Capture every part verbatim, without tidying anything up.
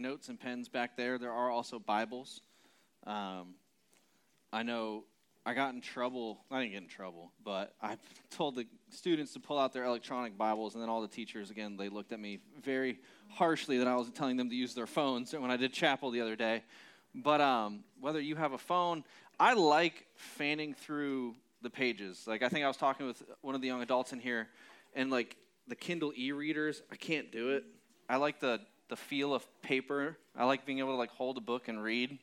notes and pens back there. There are also Bibles. Um, I know I got in trouble. I didn't get in trouble, but I told the students to pull out their electronic Bibles, and then all the teachers, again, they looked at me very harshly that I was telling them to use their phones when I did chapel the other day. But um, whether you have a phone, I like fanning through the pages. Like, I think I was talking with one of the young adults in here, and like the Kindle e-readers, I can't do it. I like the the feel of paper. I like being able to like hold a book and read.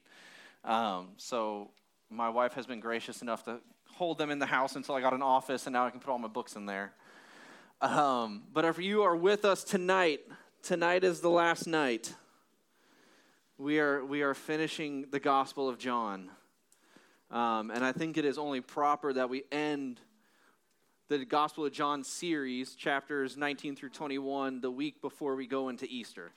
Um, so my wife has been gracious enough to hold them in the house until I got an office, and now I can put all my books in there. Um, but if you are with us tonight, tonight is the last night. We are we are finishing the Gospel of John. Um, and I think it is only proper that we end the Gospel of John series, chapters nineteen through twenty-one, the week before we go into Easter.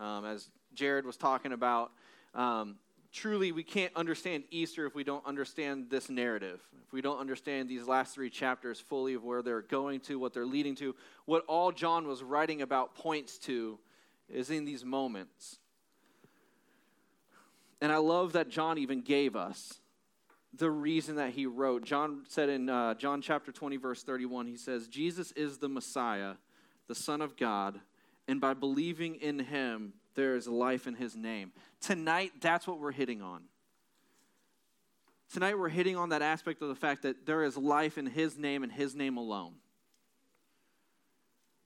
Um, as Jared was talking about, um, truly we can't understand Easter if we don't understand this narrative, if we don't understand these last three chapters fully of where they're going to, what they're leading to, what all John was writing about points to is in these moments. And I love that John even gave us the reason that he wrote. John said in uh, John chapter twenty, verse thirty-one, he says, Jesus is the Messiah, the Son of God, and by believing in him, there is life in his name. Tonight, that's what we're hitting on. Tonight, we're hitting on that aspect of the fact that there is life in his name and his name alone.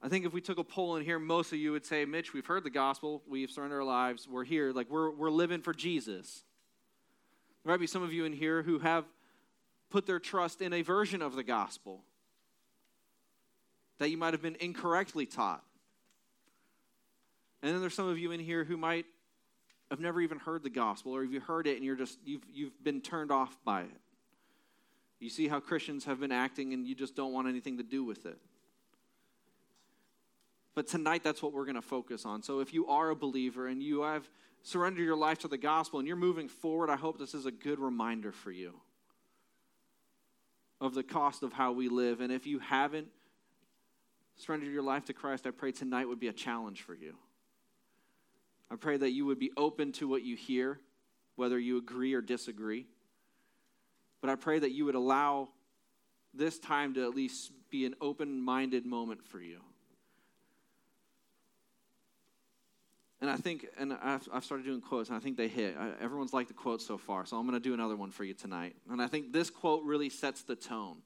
I think if we took a poll in here, most of you would say, Mitch, we've heard the gospel, we've surrendered our lives, we're here, like we're we're living for Jesus. There might be some of you in here who have put their trust in a version of the gospel that you might have been incorrectly taught. And then there's some of you in here who might have never even heard the gospel, or if you heard it and you're just you've you've been turned off by it. You see how Christians have been acting and you just don't want anything to do with it. But tonight, that's what we're going to focus on. So if you are a believer and you have surrendered your life to the gospel and you're moving forward, I hope this is a good reminder for you of the cost of how we live. And if you haven't surrendered your life to Christ, I pray tonight would be a challenge for you. I pray that you would be open to what you hear, whether you agree or disagree. But I pray that you would allow this time to at least be an open-minded moment for you. And I think, and I've, I've started doing quotes, and I think they hit. I, everyone's liked the quotes so far, so I'm going to do another one for you tonight. And I think this quote really sets the tone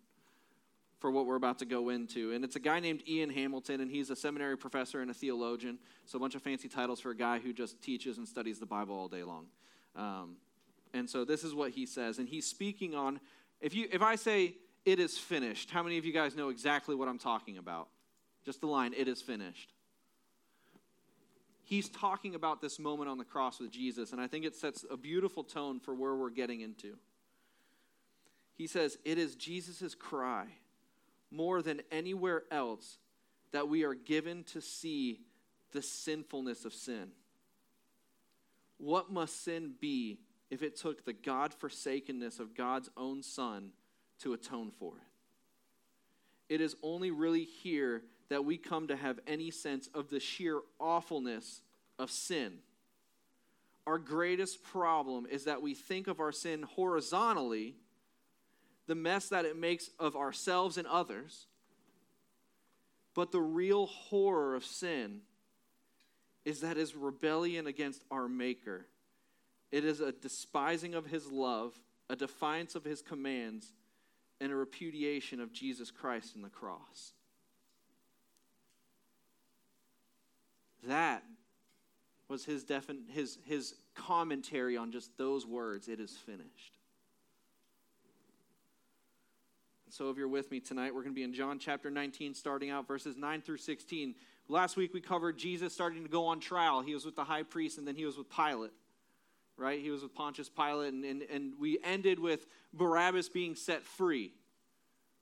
for what we're about to go into. And it's a guy named Ian Hamilton, and he's a seminary professor and a theologian. So a bunch of fancy titles for a guy who just teaches and studies the Bible all day long. Um, and so this is what he says. And he's speaking on, if you, if I say, it is finished, how many of you guys know exactly what I'm talking about? Just the line, it is finished. He's talking about this moment on the cross with Jesus, and I think it sets a beautiful tone for where we're getting into. He says, it is Jesus' cry, more than anywhere else, that we are given to see the sinfulness of sin. What must sin be if it took the God-forsakenness of God's own Son to atone for it? It is only really here that we come to have any sense of the sheer awfulness of sin. Our greatest problem is that we think of our sin horizontally, the mess that it makes of ourselves and others. But the real horror of sin is that it is rebellion against our Maker. It is a despising of his love, a defiance of his commands, and a repudiation of Jesus Christ in the cross. That was his defin- his his commentary on just those words, it is finished. And so if you're with me tonight, we're going to be in John chapter nineteen, starting out verses nine through sixteen. Last week we covered Jesus starting to go on trial. He was with the high priest, and then he was with Pilate, right? He was with Pontius Pilate, and, and, and we ended with Barabbas being set free,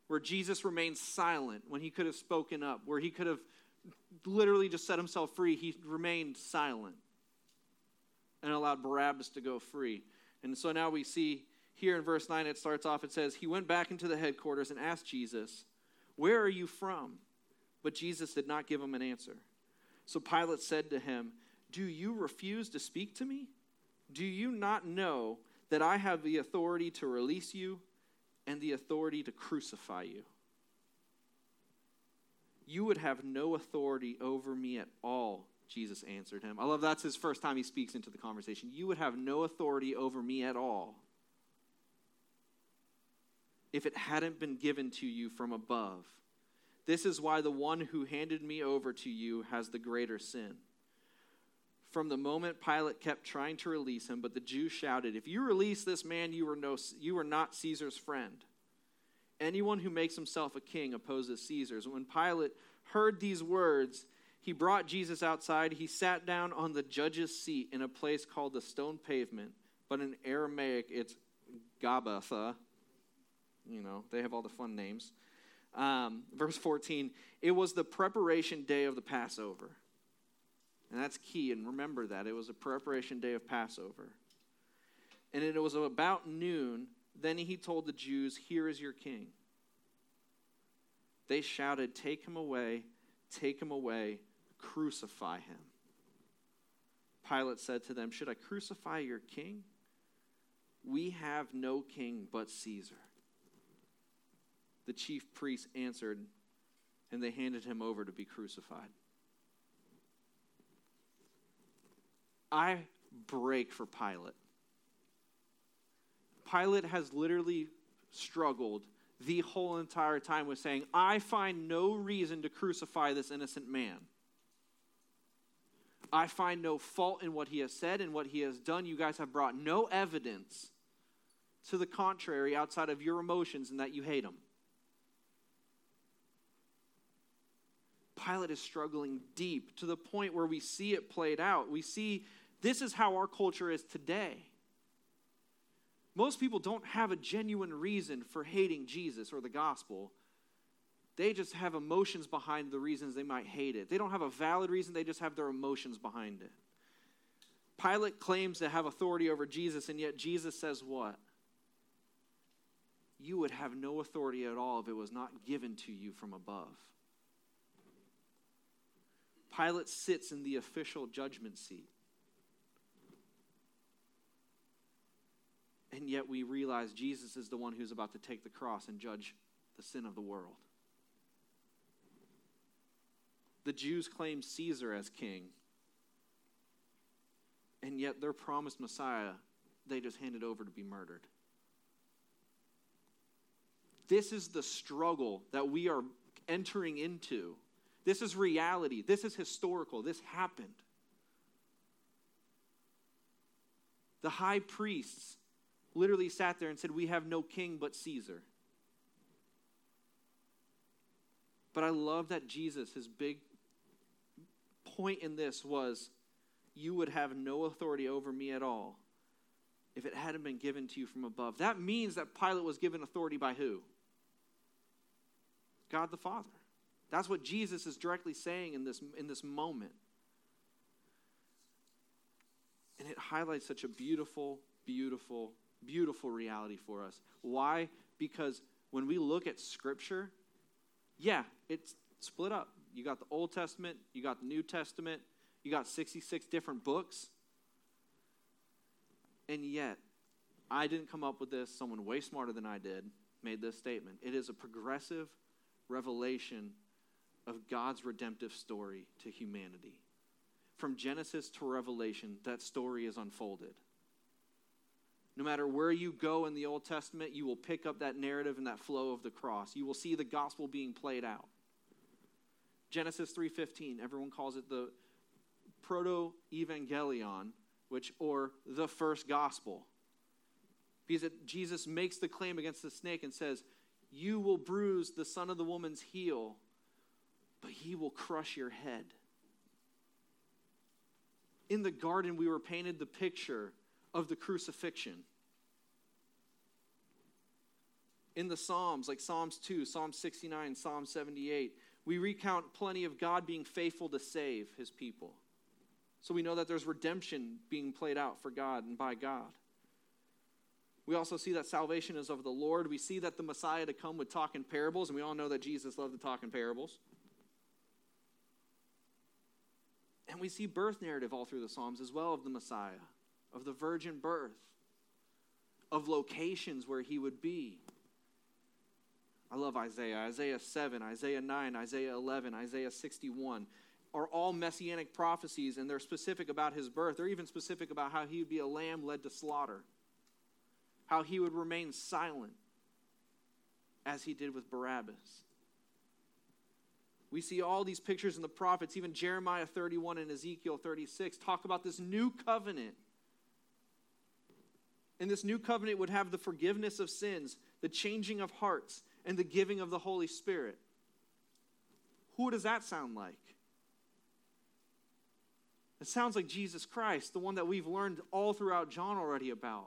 where Jesus remained silent when he could have spoken up, where he could have literally just set himself free. He remained silent and allowed Barabbas to go free. And so now we see here in verse nine, it starts off, it says, he went back into the headquarters and asked Jesus, where are you from? But Jesus did not give him an answer. So Pilate said to him, Do you refuse to speak to me? Do you not know that I have the authority to release you and the authority to crucify you? You would have no authority over me at all, Jesus answered him. I love that's his first time he speaks into the conversation. You would have no authority over me at all if it hadn't been given to you from above. This is why the one who handed me over to you has the greater sin. From the moment Pilate kept trying to release him, but the Jews shouted, if you release this man, you are, no, you are not Caesar's friend. Anyone who makes himself a king opposes Caesar's. When Pilate heard these words, he brought Jesus outside. He sat down on the judge's seat in a place called the Stone Pavement, but in Aramaic it's Gabbatha. You know, they have all the fun names. Um, verse fourteen, it was the preparation day of the Passover. And that's key, and remember that. It was a preparation day of Passover. And it was about noon. Then he told the Jews, here is your king. They shouted, take him away, take him away, crucify him. Pilate said to them, should I crucify your king? We have no king but Caesar. The chief priests answered, and they handed him over to be crucified. I break for Pilate. Pilate has literally struggled the whole entire time with saying, I find no reason to crucify this innocent man. I find no fault in what he has said and what he has done. You guys have brought no evidence to the contrary outside of your emotions and that you hate him. Pilate is struggling deep to the point where we see it played out. We see this is how our culture is today. Most people don't have a genuine reason for hating Jesus or the gospel. They just have emotions behind the reasons they might hate it. They don't have a valid reason. They just have their emotions behind it. Pilate claims to have authority over Jesus, and yet Jesus says what? You would have no authority at all if it was not given to you from above. Pilate sits in the official judgment seat. And yet we realize Jesus is the one who's about to take the cross and judge the sin of the world. The Jews claim Caesar as king. And yet their promised Messiah, they just handed over to be murdered. This is the struggle that we are entering into. This is reality. This is historical. This happened. The high priests literally sat there and said, we have no king but Caesar. But I love that Jesus, his big point in this was, you would have no authority over me at all if it hadn't been given to you from above. That means that Pilate was given authority by who? God the Father. That's what Jesus is directly saying in this, in this moment. And it highlights such a beautiful, beautiful, beautiful reality for us. Why? Because when we look at Scripture, yeah, it's split up. You got the Old Testament, you got the New Testament, you got sixty-six different books. And yet, I didn't come up with this. Someone way smarter than I did made this statement. It is a progressive revelation of God's redemptive story to humanity. From Genesis to Revelation, that story is unfolded. No matter where you go in the Old Testament, you will pick up that narrative and that flow of the cross. You will see the gospel being played out. Genesis three fifteen, everyone calls it the Proto-Evangelion, which or the first gospel. Because it, Jesus makes the claim against the snake and says, you will bruise the son of the woman's heel, but he will crush your head. In the garden, we were painted the picture of the crucifixion. In the Psalms, like Psalms two, Psalm sixty-nine, Psalm seventy-eight, we recount plenty of God being faithful to save his people. So we know that there's redemption being played out for God and by God. We also see that salvation is of the Lord. We see that the Messiah to come would talk in parables, and we all know that Jesus loved to talk in parables. And we see birth narrative all through the Psalms as well, of the Messiah, of the virgin birth, of locations where he would be. I love Isaiah. Isaiah seven, Isaiah nine, Isaiah eleven, Isaiah sixty-one are all messianic prophecies, and they're specific about his birth. They're even specific about how he would be a lamb led to slaughter, how he would remain silent as he did with Barabbas. We see all these pictures in the prophets. Even Jeremiah thirty-one and Ezekiel thirty-six talk about this new covenant. And this new covenant would have the forgiveness of sins, the changing of hearts, and the giving of the Holy Spirit. Who does that sound like? It sounds like Jesus Christ, the one that we've learned all throughout John already about.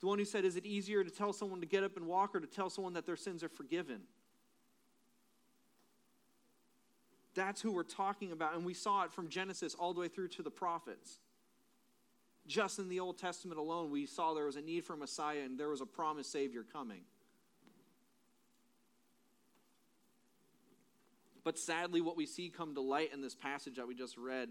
The one who said, is it easier to tell someone to get up and walk or to tell someone that their sins are forgiven? That's who we're talking about, and we saw it from Genesis all the way through to the prophets. Just in the Old Testament alone, we saw there was a need for a Messiah, and there was a promised Savior coming. But sadly, what we see come to light in this passage that we just read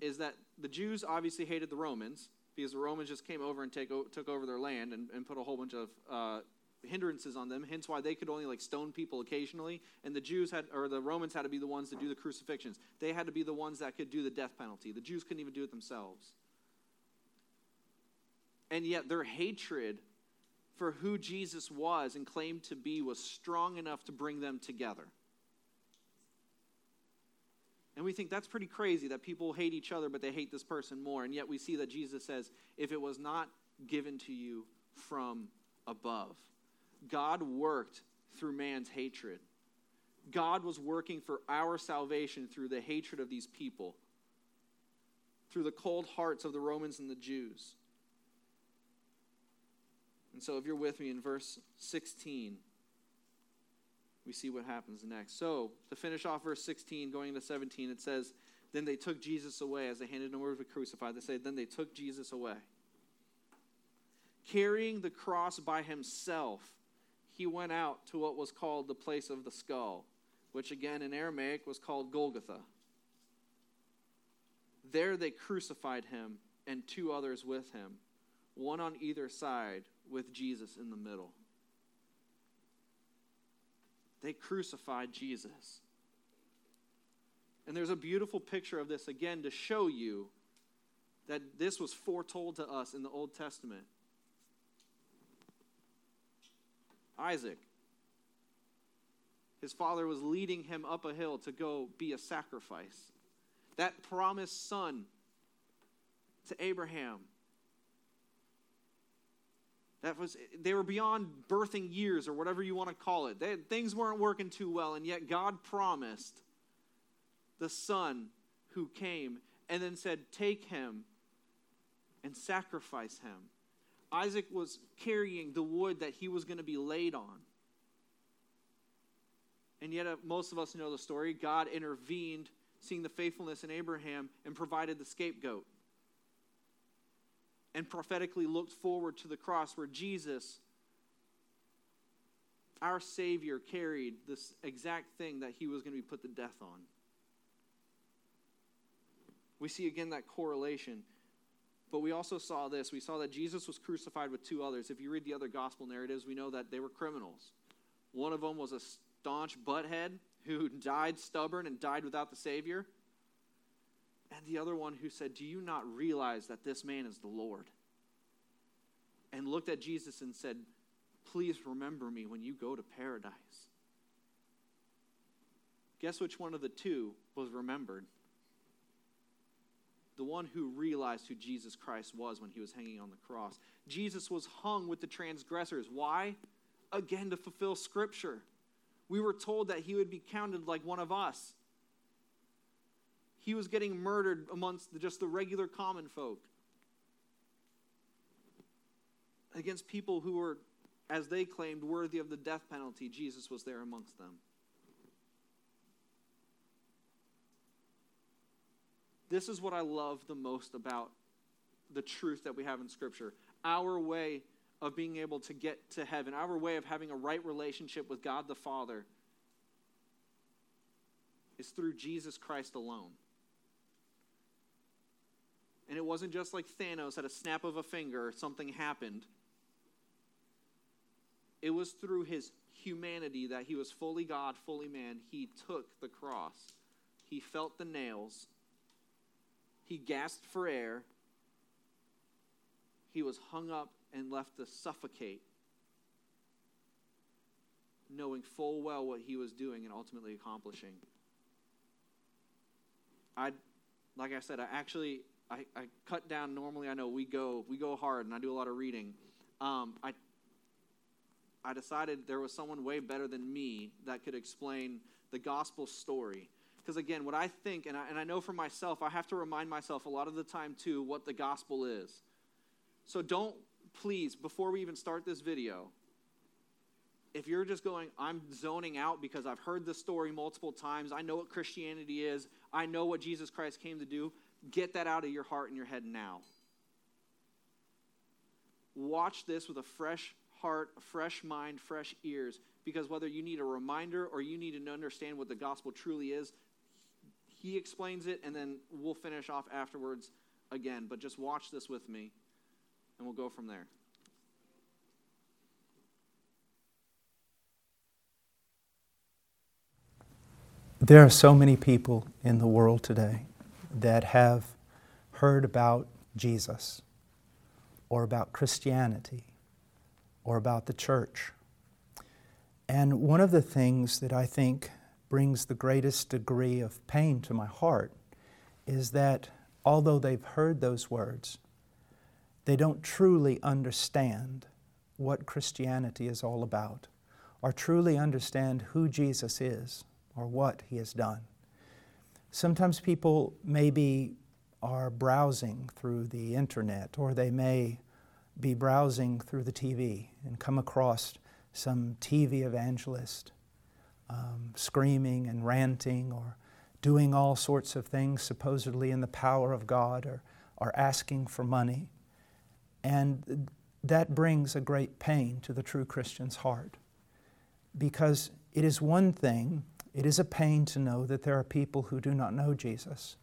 is that the Jews obviously hated the Romans, because the Romans just came over and take, took over their land and, and put a whole bunch of uh, hindrances on them, hence why they could only like stone people occasionally, and the Jews had, or the Romans had to be the ones to do the crucifixions. They had to be the ones that could do the death penalty. The Jews couldn't even do it themselves. And yet their hatred for who Jesus was and claimed to be was strong enough to bring them together. And we think that's pretty crazy that people hate each other, but they hate this person more. And yet we see that Jesus says, if it was not given to you from above. God worked through man's hatred. God was working for our salvation through the hatred of these people, through the cold hearts of the Romans and the Jews. And so if you're with me in verse sixteen, we see what happens next. So to finish off verse sixteen, going into seventeen, it says, then they took Jesus away as they handed him over to be crucified. They say, then they took Jesus away. Carrying the cross by himself, he went out to what was called the place of the skull, which again in Aramaic was called Golgotha. There they crucified him and two others with him, one on either side, with Jesus in the middle. They crucified Jesus. And there's a beautiful picture of this, again, to show you that this was foretold to us in the Old Testament. Isaac, his father was leading him up a hill to go be a sacrifice. That promised son to Abraham. That was, they were beyond birthing years or whatever you want to call it. They, things weren't working too well, and yet God promised the son who came and then said, take him and sacrifice him. Isaac was carrying the wood that he was going to be laid on. And yet, uh, most of us know the story. God intervened, seeing the faithfulness in Abraham, and provided the scapegoat. And prophetically looked forward to the cross where Jesus, our Savior, carried this exact thing that he was going to be put to death on. We see again that correlation. But we also saw this. We saw that Jesus was crucified with two others. If you read the other gospel narratives, we know that they were criminals. One of them was a staunch butthead who died stubborn and died without the Savior. And the other one who said, do you not realize that this man is the Lord? And looked at Jesus and said, please remember me when you go to paradise. Guess which one of the two was remembered? The one who realized who Jesus Christ was when he was hanging on the cross. Jesus was hung with the transgressors. Why? Again, to fulfill Scripture. We were told that he would be counted like one of us. He was getting murdered amongst the, just the regular common folk. Against people who were, as they claimed, worthy of the death penalty, Jesus was there amongst them. This is what I love the most about the truth that we have in Scripture. Our way of being able to get to heaven, our way of having a right relationship with God the Father, is through Jesus Christ alone. And it wasn't just like Thanos, at a snap of a finger, something happened. It was through his humanity that he was fully God, fully man. He took the cross. He felt the nails. He gasped for air. He was hung up and left to suffocate, knowing full well what he was doing and ultimately accomplishing. I, like I said, I actually... I, I cut down. Normally, I know we go we go hard, and I do a lot of reading. Um, I I decided there was someone way better than me that could explain the gospel story. Because again, what I think, and I, and I know for myself, I have to remind myself a lot of the time too what the gospel is. So don't, please, before we even start this video, if you're just going, I'm zoning out because I've heard the story multiple times, I know what Christianity is, I know what Jesus Christ came to do. Get that out of your heart and your head now. Watch this with a fresh heart, a fresh mind, fresh ears, because whether you need a reminder or you need to understand what the gospel truly is, he explains it, and then we'll finish off afterwards again. But just watch this with me, and we'll go from there. There are so many people in the world today that have heard about Jesus or about Christianity or about the church. And one of the things that I think brings the greatest degree of pain to my heart is that although they've heard those words, they don't truly understand what Christianity is all about or truly understand who Jesus is or what he has done. Sometimes people maybe are browsing through the internet, or they may be browsing through the T V and come across some T V evangelist um, screaming and ranting or doing all sorts of things supposedly in the power of God, or, or asking for money. And that brings a great pain to the true Christian's heart, because it is one thing. It is a pain to know that there are people who do not know Jesus.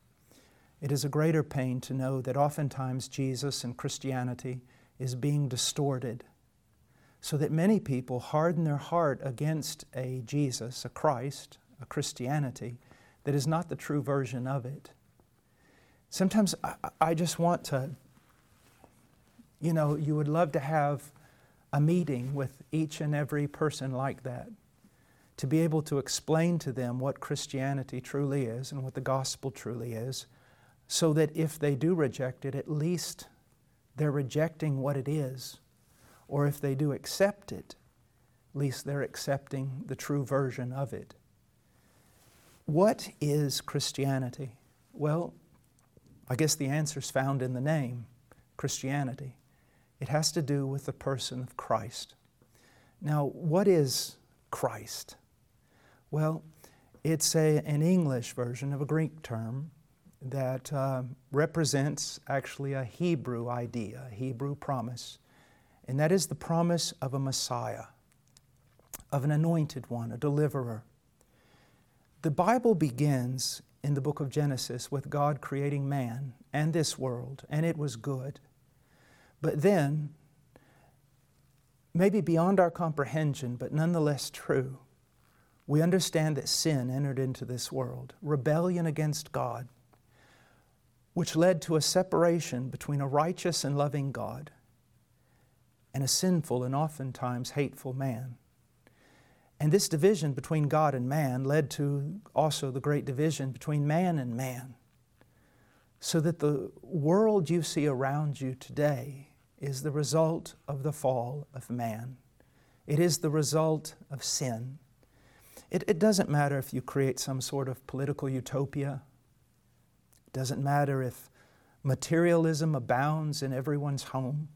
It is a greater pain to know that oftentimes Jesus and Christianity is being distorted, so that many people harden their heart against a Jesus, a Christ, a Christianity that is not the true version of it. Sometimes I, I just want to, you know, you would love to have a meeting with each and every person like that, to be able to explain to them what Christianity truly is and what the gospel truly is, so that if they do reject it, at least they're rejecting what it is. Or if they do accept it, at least they're accepting the true version of it. What is Christianity? Well, I guess the answer's found in the name, Christianity. It has to do with the person of Christ. Now, what is Christ? Well, it's a, an English version of a Greek term that uh, represents actually a Hebrew idea, a Hebrew promise, and that is the promise of a Messiah, of an anointed one, a deliverer. The Bible begins in the book of Genesis with God creating man and this world, and it was good. But then, maybe beyond our comprehension, but nonetheless true, we understand that sin entered into this world, rebellion against God, which led to a separation between a righteous and loving God and a sinful and oftentimes hateful man. And this division between God and man led to also the great division between man and man, so that the world you see around you today is the result of the fall of man. It is the result of sin. It, it doesn't matter if you create some sort of political utopia. It doesn't matter if materialism abounds in everyone's home.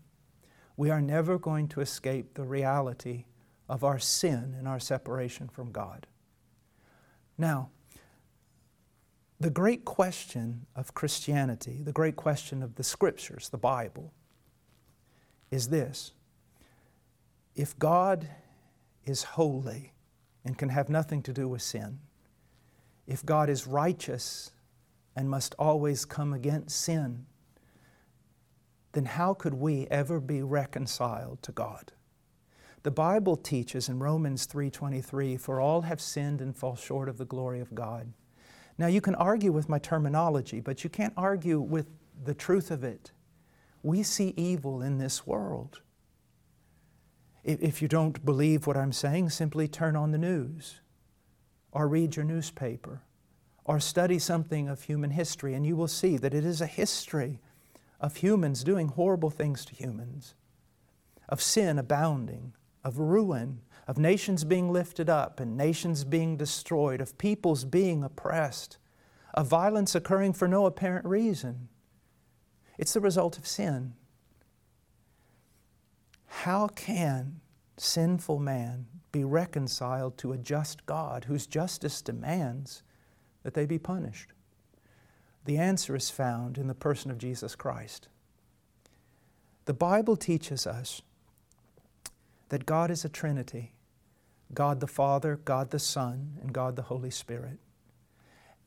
We are never going to escape the reality of our sin and our separation from God. Now, the great question of Christianity, the great question of the Scriptures, the Bible, is this: if God is holy and can have nothing to do with sin, if God is righteous and must always come against sin, then how could we ever be reconciled to God? The Bible teaches in Romans three twenty-three, for all have sinned and fall short of the glory of God. Now you can argue with my terminology, but you can't argue with the truth of it. We see evil in this world. If you don't believe what I'm saying, simply turn on the news or read your newspaper or study something of human history, and you will see that it is a history of humans doing horrible things to humans, of sin abounding, of ruin, of nations being lifted up and nations being destroyed, of peoples being oppressed, of violence occurring for no apparent reason. It's the result of sin. How can sinful man be reconciled to a just God whose justice demands that they be punished? The answer is found in the person of Jesus Christ. The Bible teaches us that God is a Trinity: God the Father, God the Son, and God the Holy Spirit.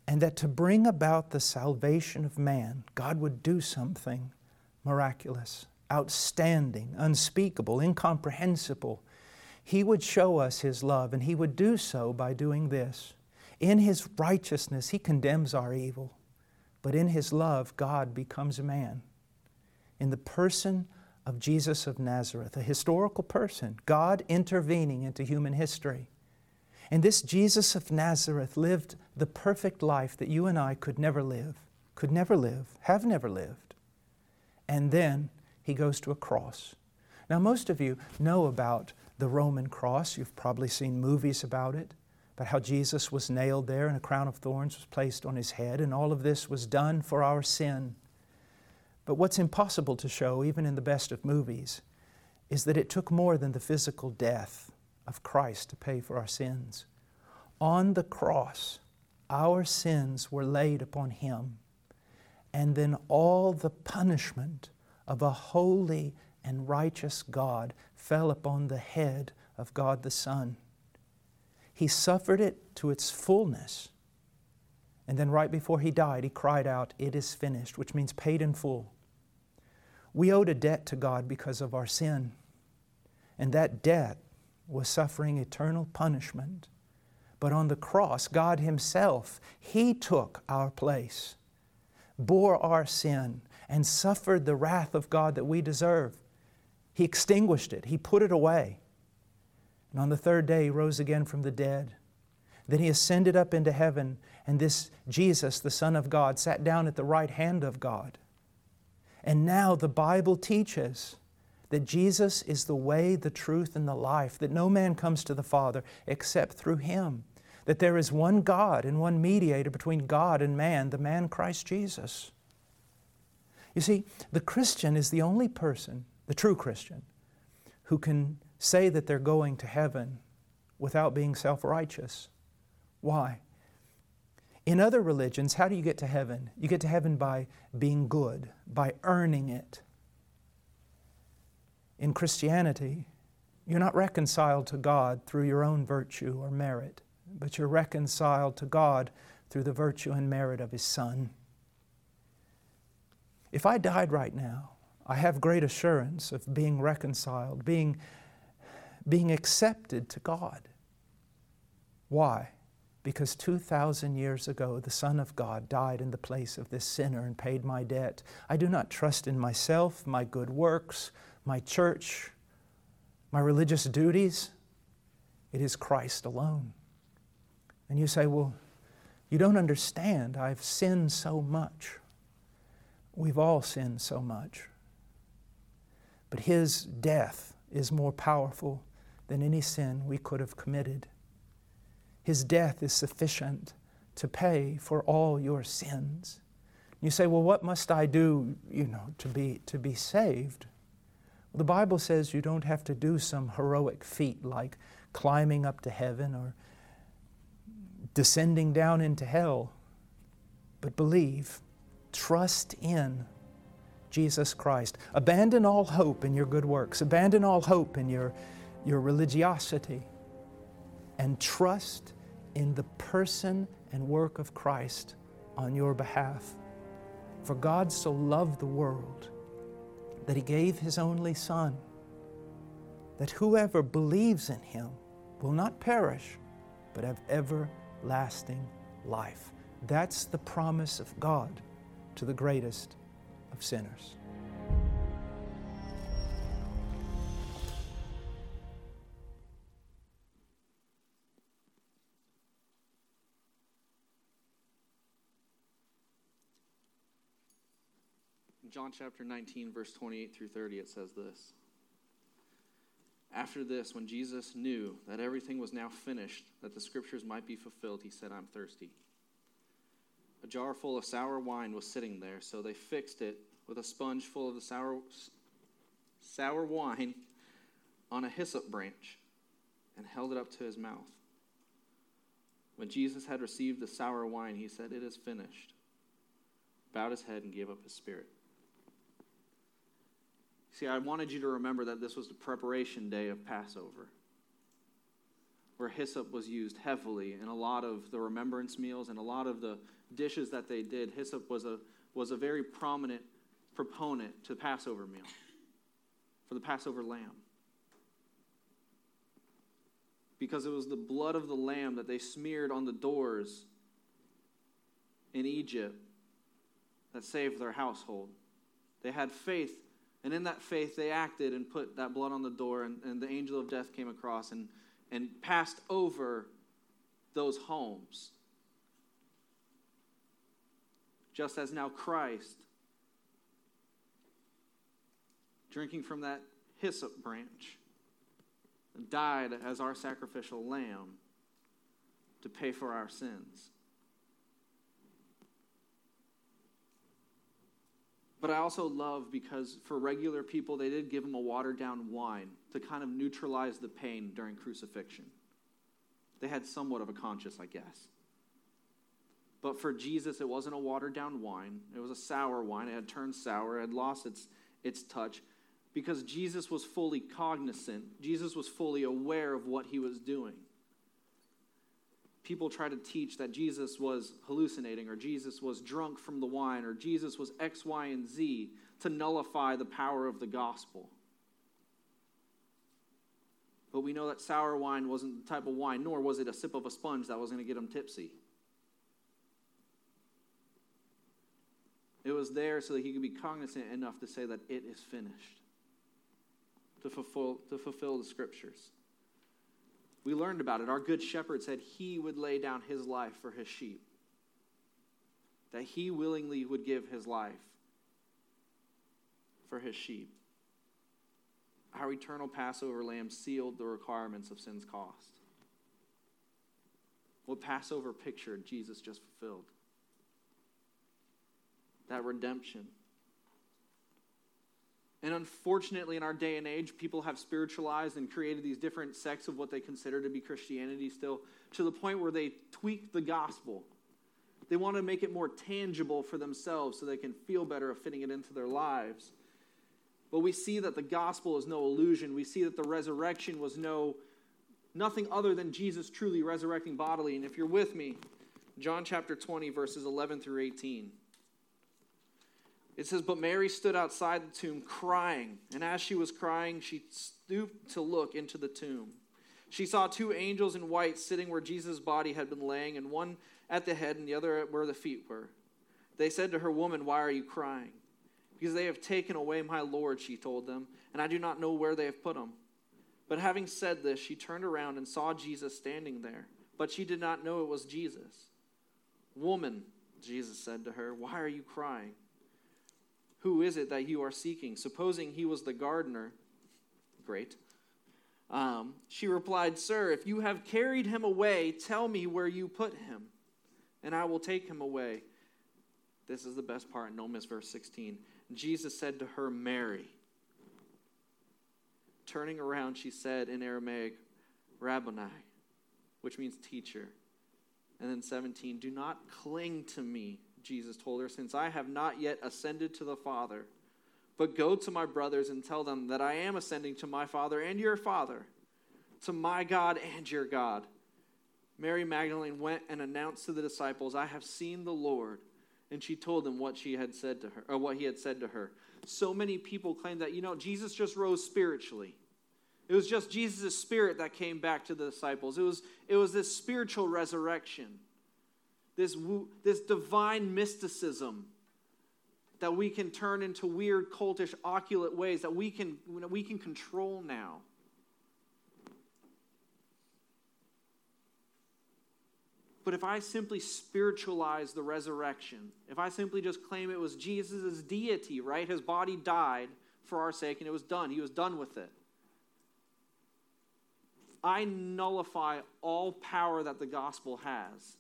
And that to bring about the salvation of man, God would do something miraculous, outstanding, unspeakable, incomprehensible. He would show us His love, and He would do so by doing this. In His righteousness, He condemns our evil, but in His love, God becomes a man. In the person of Jesus of Nazareth, a historical person, God intervening into human history. And this Jesus of Nazareth lived the perfect life that you and I could never live, could never live, have never lived. And then He goes to a cross. Now, most of you know about the Roman cross. You've probably seen movies about it, about how Jesus was nailed there and a crown of thorns was placed on His head, and all of this was done for our sin. But what's impossible to show, even in the best of movies, is that it took more than the physical death of Christ to pay for our sins. On the cross, our sins were laid upon Him, and then all the punishment of a holy and righteous God fell upon the head of God the Son. He suffered it to its fullness, and then right before He died, He cried out, "It is finished," which means paid in full. We owed a debt to God because of our sin, and that debt was suffering eternal punishment. But on the cross, God Himself, He took our place, bore our sin, and suffered the wrath of God that we deserve. He extinguished it. He put it away. And on the third day, He rose again from the dead. Then He ascended up into heaven, and this Jesus, the Son of God, sat down at the right hand of God. And now the Bible teaches that Jesus is the way, the truth, and the life, that no man comes to the Father except through Him, that there is one God and one mediator between God and man, the man Christ Jesus. You see, the Christian is the only person, the true Christian, who can say that they're going to heaven without being self-righteous. Why? In other religions, how do you get to heaven? You get to heaven by being good, by earning it. In Christianity, you're not reconciled to God through your own virtue or merit, but you're reconciled to God through the virtue and merit of His Son. If I died right now, I have great assurance of being reconciled, being, being accepted to God. Why? Because two thousand years ago, the Son of God died in the place of this sinner and paid my debt. I do not trust in myself, my good works, my church, my religious duties. It is Christ alone. And you say, well, you don't understand. I've sinned so much. We've all sinned so much. But His death is more powerful than any sin we could have committed. His death is sufficient to pay for all your sins. You say, well, what must I do, you know, to be, to be saved? Well, the Bible says you don't have to do some heroic feat like climbing up to heaven or descending down into hell, but believe. Trust in Jesus Christ. Abandon all hope in your good works. Abandon all hope in your, your religiosity, and trust in the person and work of Christ on your behalf. For God so loved the world that he gave his only Son, that whoever believes in him will not perish, but have everlasting life. That's the promise of God to the greatest of sinners. John chapter nineteen, verse twenty-eight through thirty, it says this. After this, when Jesus knew that everything was now finished, that the scriptures might be fulfilled, he said, "I'm thirsty." A jar full of sour wine was sitting there, so they fixed it with a sponge full of the sour, sour wine on a hyssop branch and held it up to his mouth. When Jesus had received the sour wine, he said, "It is finished," bowed his head, and gave up his spirit. See, I wanted you to remember that this was the preparation day of Passover, where hyssop was used heavily in a lot of the remembrance meals and a lot of the dishes that they did. Hyssop was a was a very prominent proponent to the Passover meal, for the Passover lamb. Because it was the blood of the lamb that they smeared on the doors in Egypt that saved their household. They had faith, and in that faith, they acted and put that blood on the door, and, and the angel of death came across and, and passed over those homes. Just as now Christ, drinking from that hyssop branch, died as our sacrificial lamb to pay for our sins. But I also love, because for regular people, they did give him a watered-down wine to kind of neutralize the pain during crucifixion. They had somewhat of a conscience, I guess. But for Jesus, it wasn't a watered-down wine. It was a sour wine. It had turned sour. It had lost its, its touch, because Jesus was fully cognizant. Jesus was fully aware of what he was doing. People try to teach that Jesus was hallucinating, or Jesus was drunk from the wine, or Jesus was X, Y, and Z to nullify the power of the gospel. But we know that sour wine wasn't the type of wine, nor was it a sip of a sponge that was going to get him tipsy. It was there so that he could be cognizant enough to say that it is finished, to fulfill, to fulfill the scriptures. We learned about it. Our good shepherd said he would lay down his life for his sheep, that he willingly would give his life for his sheep. Our eternal Passover lamb sealed the requirements of sin's cost. What Passover pictured, Jesus just fulfilled. That redemption. And unfortunately, in our day and age, people have spiritualized and created these different sects of what they consider to be Christianity still, to the point where they tweak the gospel. They want to make it more tangible for themselves so they can feel better of fitting it into their lives. But we see that the gospel is no illusion. We see that the resurrection was no nothing other than Jesus truly resurrecting bodily. And if you're with me, John chapter twenty, verses eleven through eighteen. It says, "But Mary stood outside the tomb crying, and as she was crying, she stooped to look into the tomb. She saw two angels in white sitting where Jesus' body had been laying, and one at the head and the other at where the feet were. They said to her, 'Woman, why are you crying?' 'Because they have taken away my Lord,' she told them, 'and I do not know where they have put him.' But having said this, she turned around and saw Jesus standing there, but she did not know it was Jesus. 'Woman,' Jesus said to her, 'why are you crying? Who is it that you are seeking?' Supposing he was the gardener, great. Um, she replied, 'Sir, if you have carried him away, tell me where you put him, and I will take him away.'" This is the best part, and don't miss verse sixteen. "Jesus said to her, 'Mary.' Turning around, she said in Aramaic, 'Rabbonai,' which means teacher." And then seventeen, "Do not cling to me," Jesus told her, "since I have not yet ascended to the Father. But go to my brothers and tell them that I am ascending to my Father and your Father, to my God and your God." Mary Magdalene went and announced to the disciples, "I have seen the Lord." And she told them what she had said to her, or what he had said to her. So many people claim that, you know, Jesus just rose spiritually. It was just Jesus' spirit that came back to the disciples. It was, it was this spiritual resurrection, this, this divine mysticism that we can turn into weird, cultish, occultic ways that we can, we can control now. But if I simply spiritualize the resurrection, if I simply just claim it was Jesus' deity, right? His body died for our sake and it was done. He was done with it. I nullify all power that the gospel has.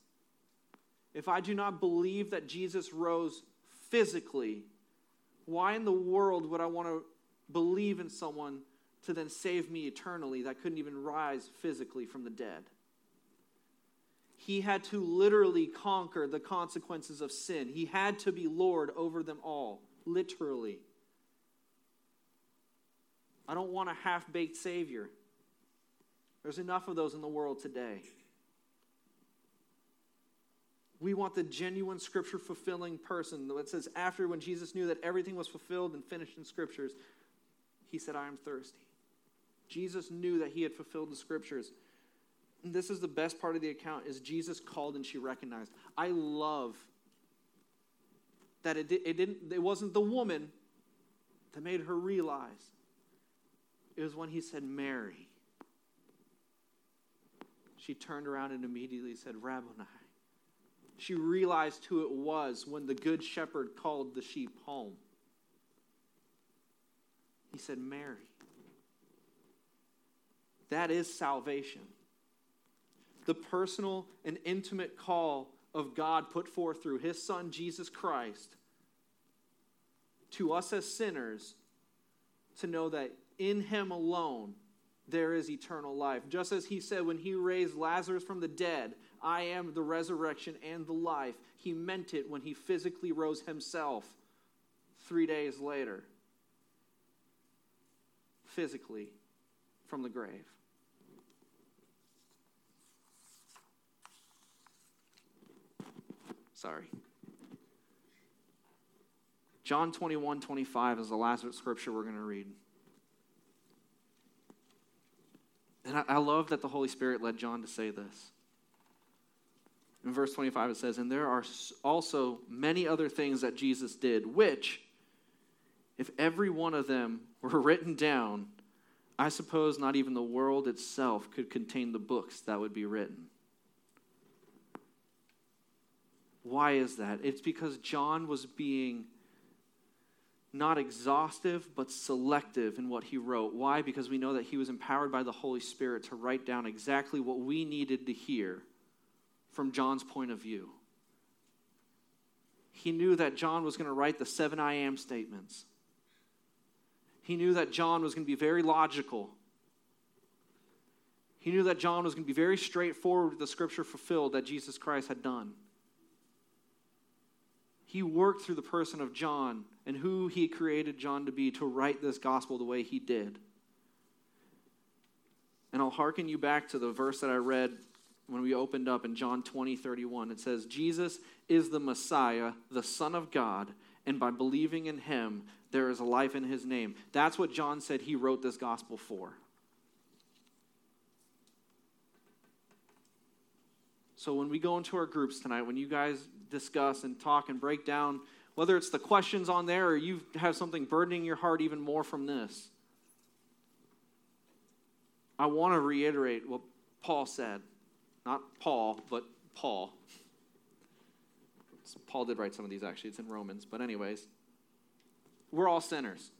If I do not believe that Jesus rose physically, why in the world would I want to believe in someone to then save me eternally that couldn't even rise physically from the dead? He had to literally conquer the consequences of sin. He had to be Lord over them all, literally. I don't want a half-baked Savior. There's enough of those in the world today. We want the genuine scripture-fulfilling person. It says, after when Jesus knew that everything was fulfilled and finished in scriptures, he said, "I am thirsty." Jesus knew that he had fulfilled the scriptures. And this is the best part of the account, is Jesus called and she recognized. I love that it, it didn't. It wasn't the woman that made her realize. It was when he said, "Mary." She turned around and immediately said, "Rabbonai." She realized who it was when the good shepherd called the sheep home. He said, "Mary." That is salvation. The personal and intimate call of God put forth through his son, Jesus Christ, to us as sinners, to know that in him alone, there is eternal life. Just as he said when he raised Lazarus from the dead, "I am the resurrection and the life." He meant it when he physically rose himself three days later, physically from the grave. Sorry. John twenty-one twenty-five is the last scripture we're going to read. And I love that the Holy Spirit led John to say this. In verse twenty-five it says, "And there are also many other things that Jesus did, which, if every one of them were written down, I suppose not even the world itself could contain the books that would be written." Why is that? It's because John was being not exhaustive, but selective in what he wrote. Why? Because we know that he was empowered by the Holy Spirit to write down exactly what we needed to hear from John's point of view. He knew that John was going to write the seven I am statements. He knew that John was going to be very logical. He knew that John was going to be very straightforward with the scripture fulfilled that Jesus Christ had done. He worked through the person of John and who he created John to be to write this gospel the way he did. And I'll hearken you back to the verse that I read when we opened up in John twenty thirty-one. It says, "Jesus is the Messiah, the Son of God, and by believing in him, there is a life in his name." That's what John said he wrote this gospel for. So when we go into our groups tonight, when you guys discuss and talk and break down, whether it's the questions on there or you have something burdening your heart even more from this, I want to reiterate what Paul said. Not Paul, but Paul. Paul did write some of these, actually. It's in Romans. But anyways, we're all sinners.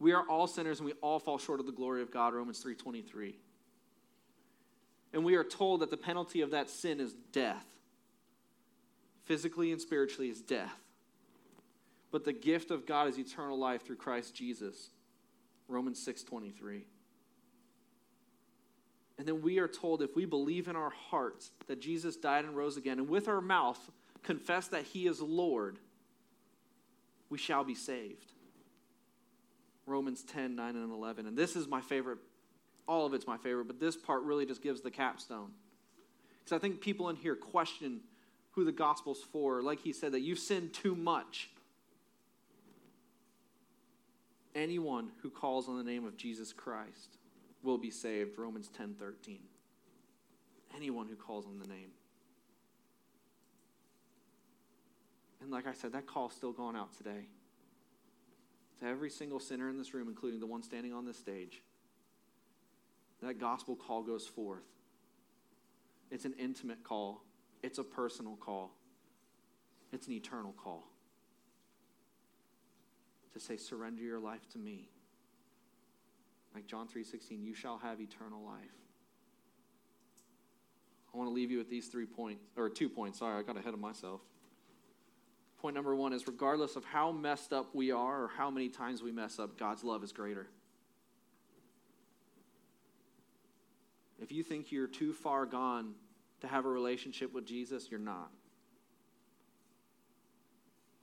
We are all sinners and we all fall short of the glory of God, Romans three twenty-three. And we are told that the penalty of that sin is death. Physically and spiritually is death. But the gift of God is eternal life through Christ Jesus. Romans six twenty-three. And then we are told if we believe in our hearts that Jesus died and rose again, and with our mouth confess that he is Lord, we shall be saved. Romans ten nine and eleven. And this is my favorite. All of it's my favorite, but this part really just gives the capstone. Because I think people in here question who the gospel's for. Like he said, that you sin too much. Anyone who calls on the name of Jesus Christ will be saved, Romans ten thirteen. Anyone who calls on the name. And like I said, that call's still going out today. To every single sinner in this room, including the one standing on this stage, that gospel call goes forth. It's an intimate call. It's a personal call. It's an eternal call. To say, surrender your life to me. Like John three sixteen, you shall have eternal life. I want to leave you with these three points, or two points, sorry, I got ahead of myself. Point number one is, regardless of how messed up we are or how many times we mess up, God's love is greater. If you think you're too far gone to have a relationship with Jesus, you're not.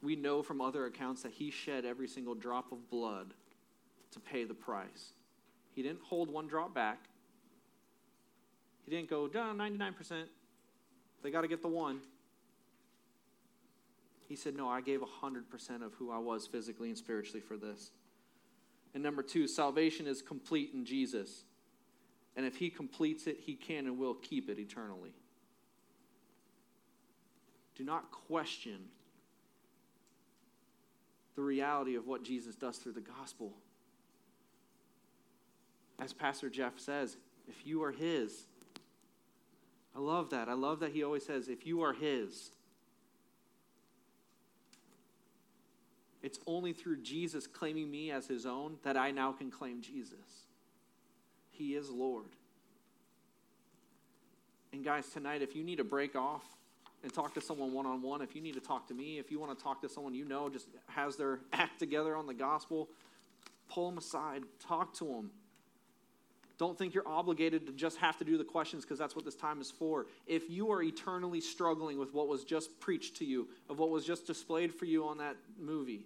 We know from other accounts that he shed every single drop of blood to pay the price. He didn't hold one drop back. He didn't go, down ninety-nine percent. They got to get the one. He said, no, I gave one hundred percent of who I was physically and spiritually for this. And number two, salvation is complete in Jesus. And if he completes it, he can and will keep it eternally. Do not question the reality of what Jesus does through the gospel. As Pastor Jeff says, if you are his, I love that. I love that he always says, if you are his, it's only through Jesus claiming me as his own that I now can claim Jesus. He is Lord. And guys, tonight, if you need to break off and talk to someone one-on-one, if you need to talk to me, if you want to talk to someone you know just has their act together on the gospel, pull them aside, talk to them. Don't think you're obligated to just have to do the questions, because that's what this time is for. If you are eternally struggling with what was just preached to you, of what was just displayed for you on that movie,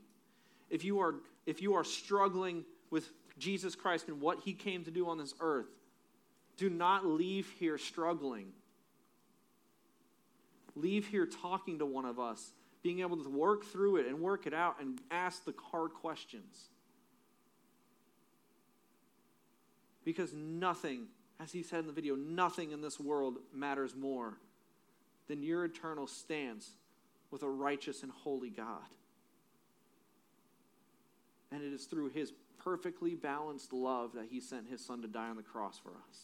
if you are, if you are struggling with Jesus Christ and what he came to do on this earth, do not leave here struggling. Leave here talking to one of us, being able to work through it and work it out and ask the hard questions. Because nothing, as he said in the video, nothing in this world matters more than your eternal stance with a righteous and holy God. And it is through his perfectly balanced love that he sent his son to die on the cross for us.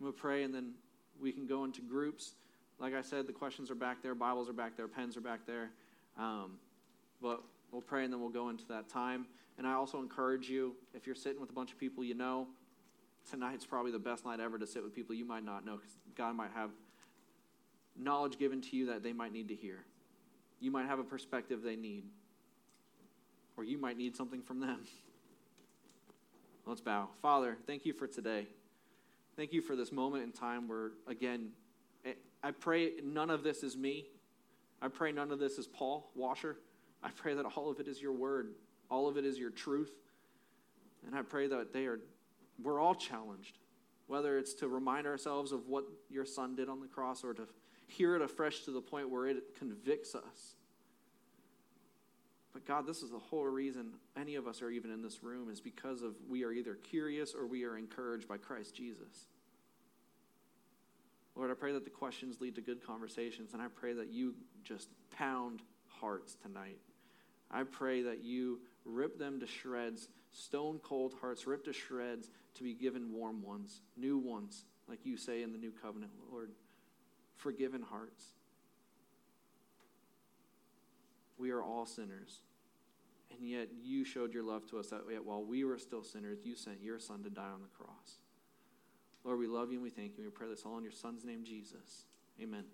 I'm going to pray, and then we can go into groups. Like I said, the questions are back there, Bibles are back there, pens are back there. Um, but we'll pray, and then we'll go into that time. And I also encourage you, if you're sitting with a bunch of people you know, tonight's probably the best night ever to sit with people you might not know, because God might have knowledge given to you that they might need to hear. You might have a perspective they need. Or you might need something from them. Let's bow. Father, thank you for today. Thank you for this moment in time where, again, I pray none of this is me. I pray none of this is Paul Washer. I pray that all of it is your word. All of it is your truth. And I pray that they are, we're all challenged, whether it's to remind ourselves of what your son did on the cross or to hear it afresh to the point where it convicts us. But God, this is the whole reason any of us are even in this room, is because of we are either curious or we are encouraged by Christ Jesus. Lord, I pray that the questions lead to good conversations, and I pray that you just pound hearts tonight. I pray that you rip them to shreds, stone cold hearts ripped to shreds, to be given warm ones, new ones, like you say in the new covenant, Lord. Forgiven hearts. We are all sinners, and yet you showed your love to us, that while we were still sinners, you sent your son to die on the cross. Lord, we love you and we thank you. We pray this all in your son's name, Jesus. Amen.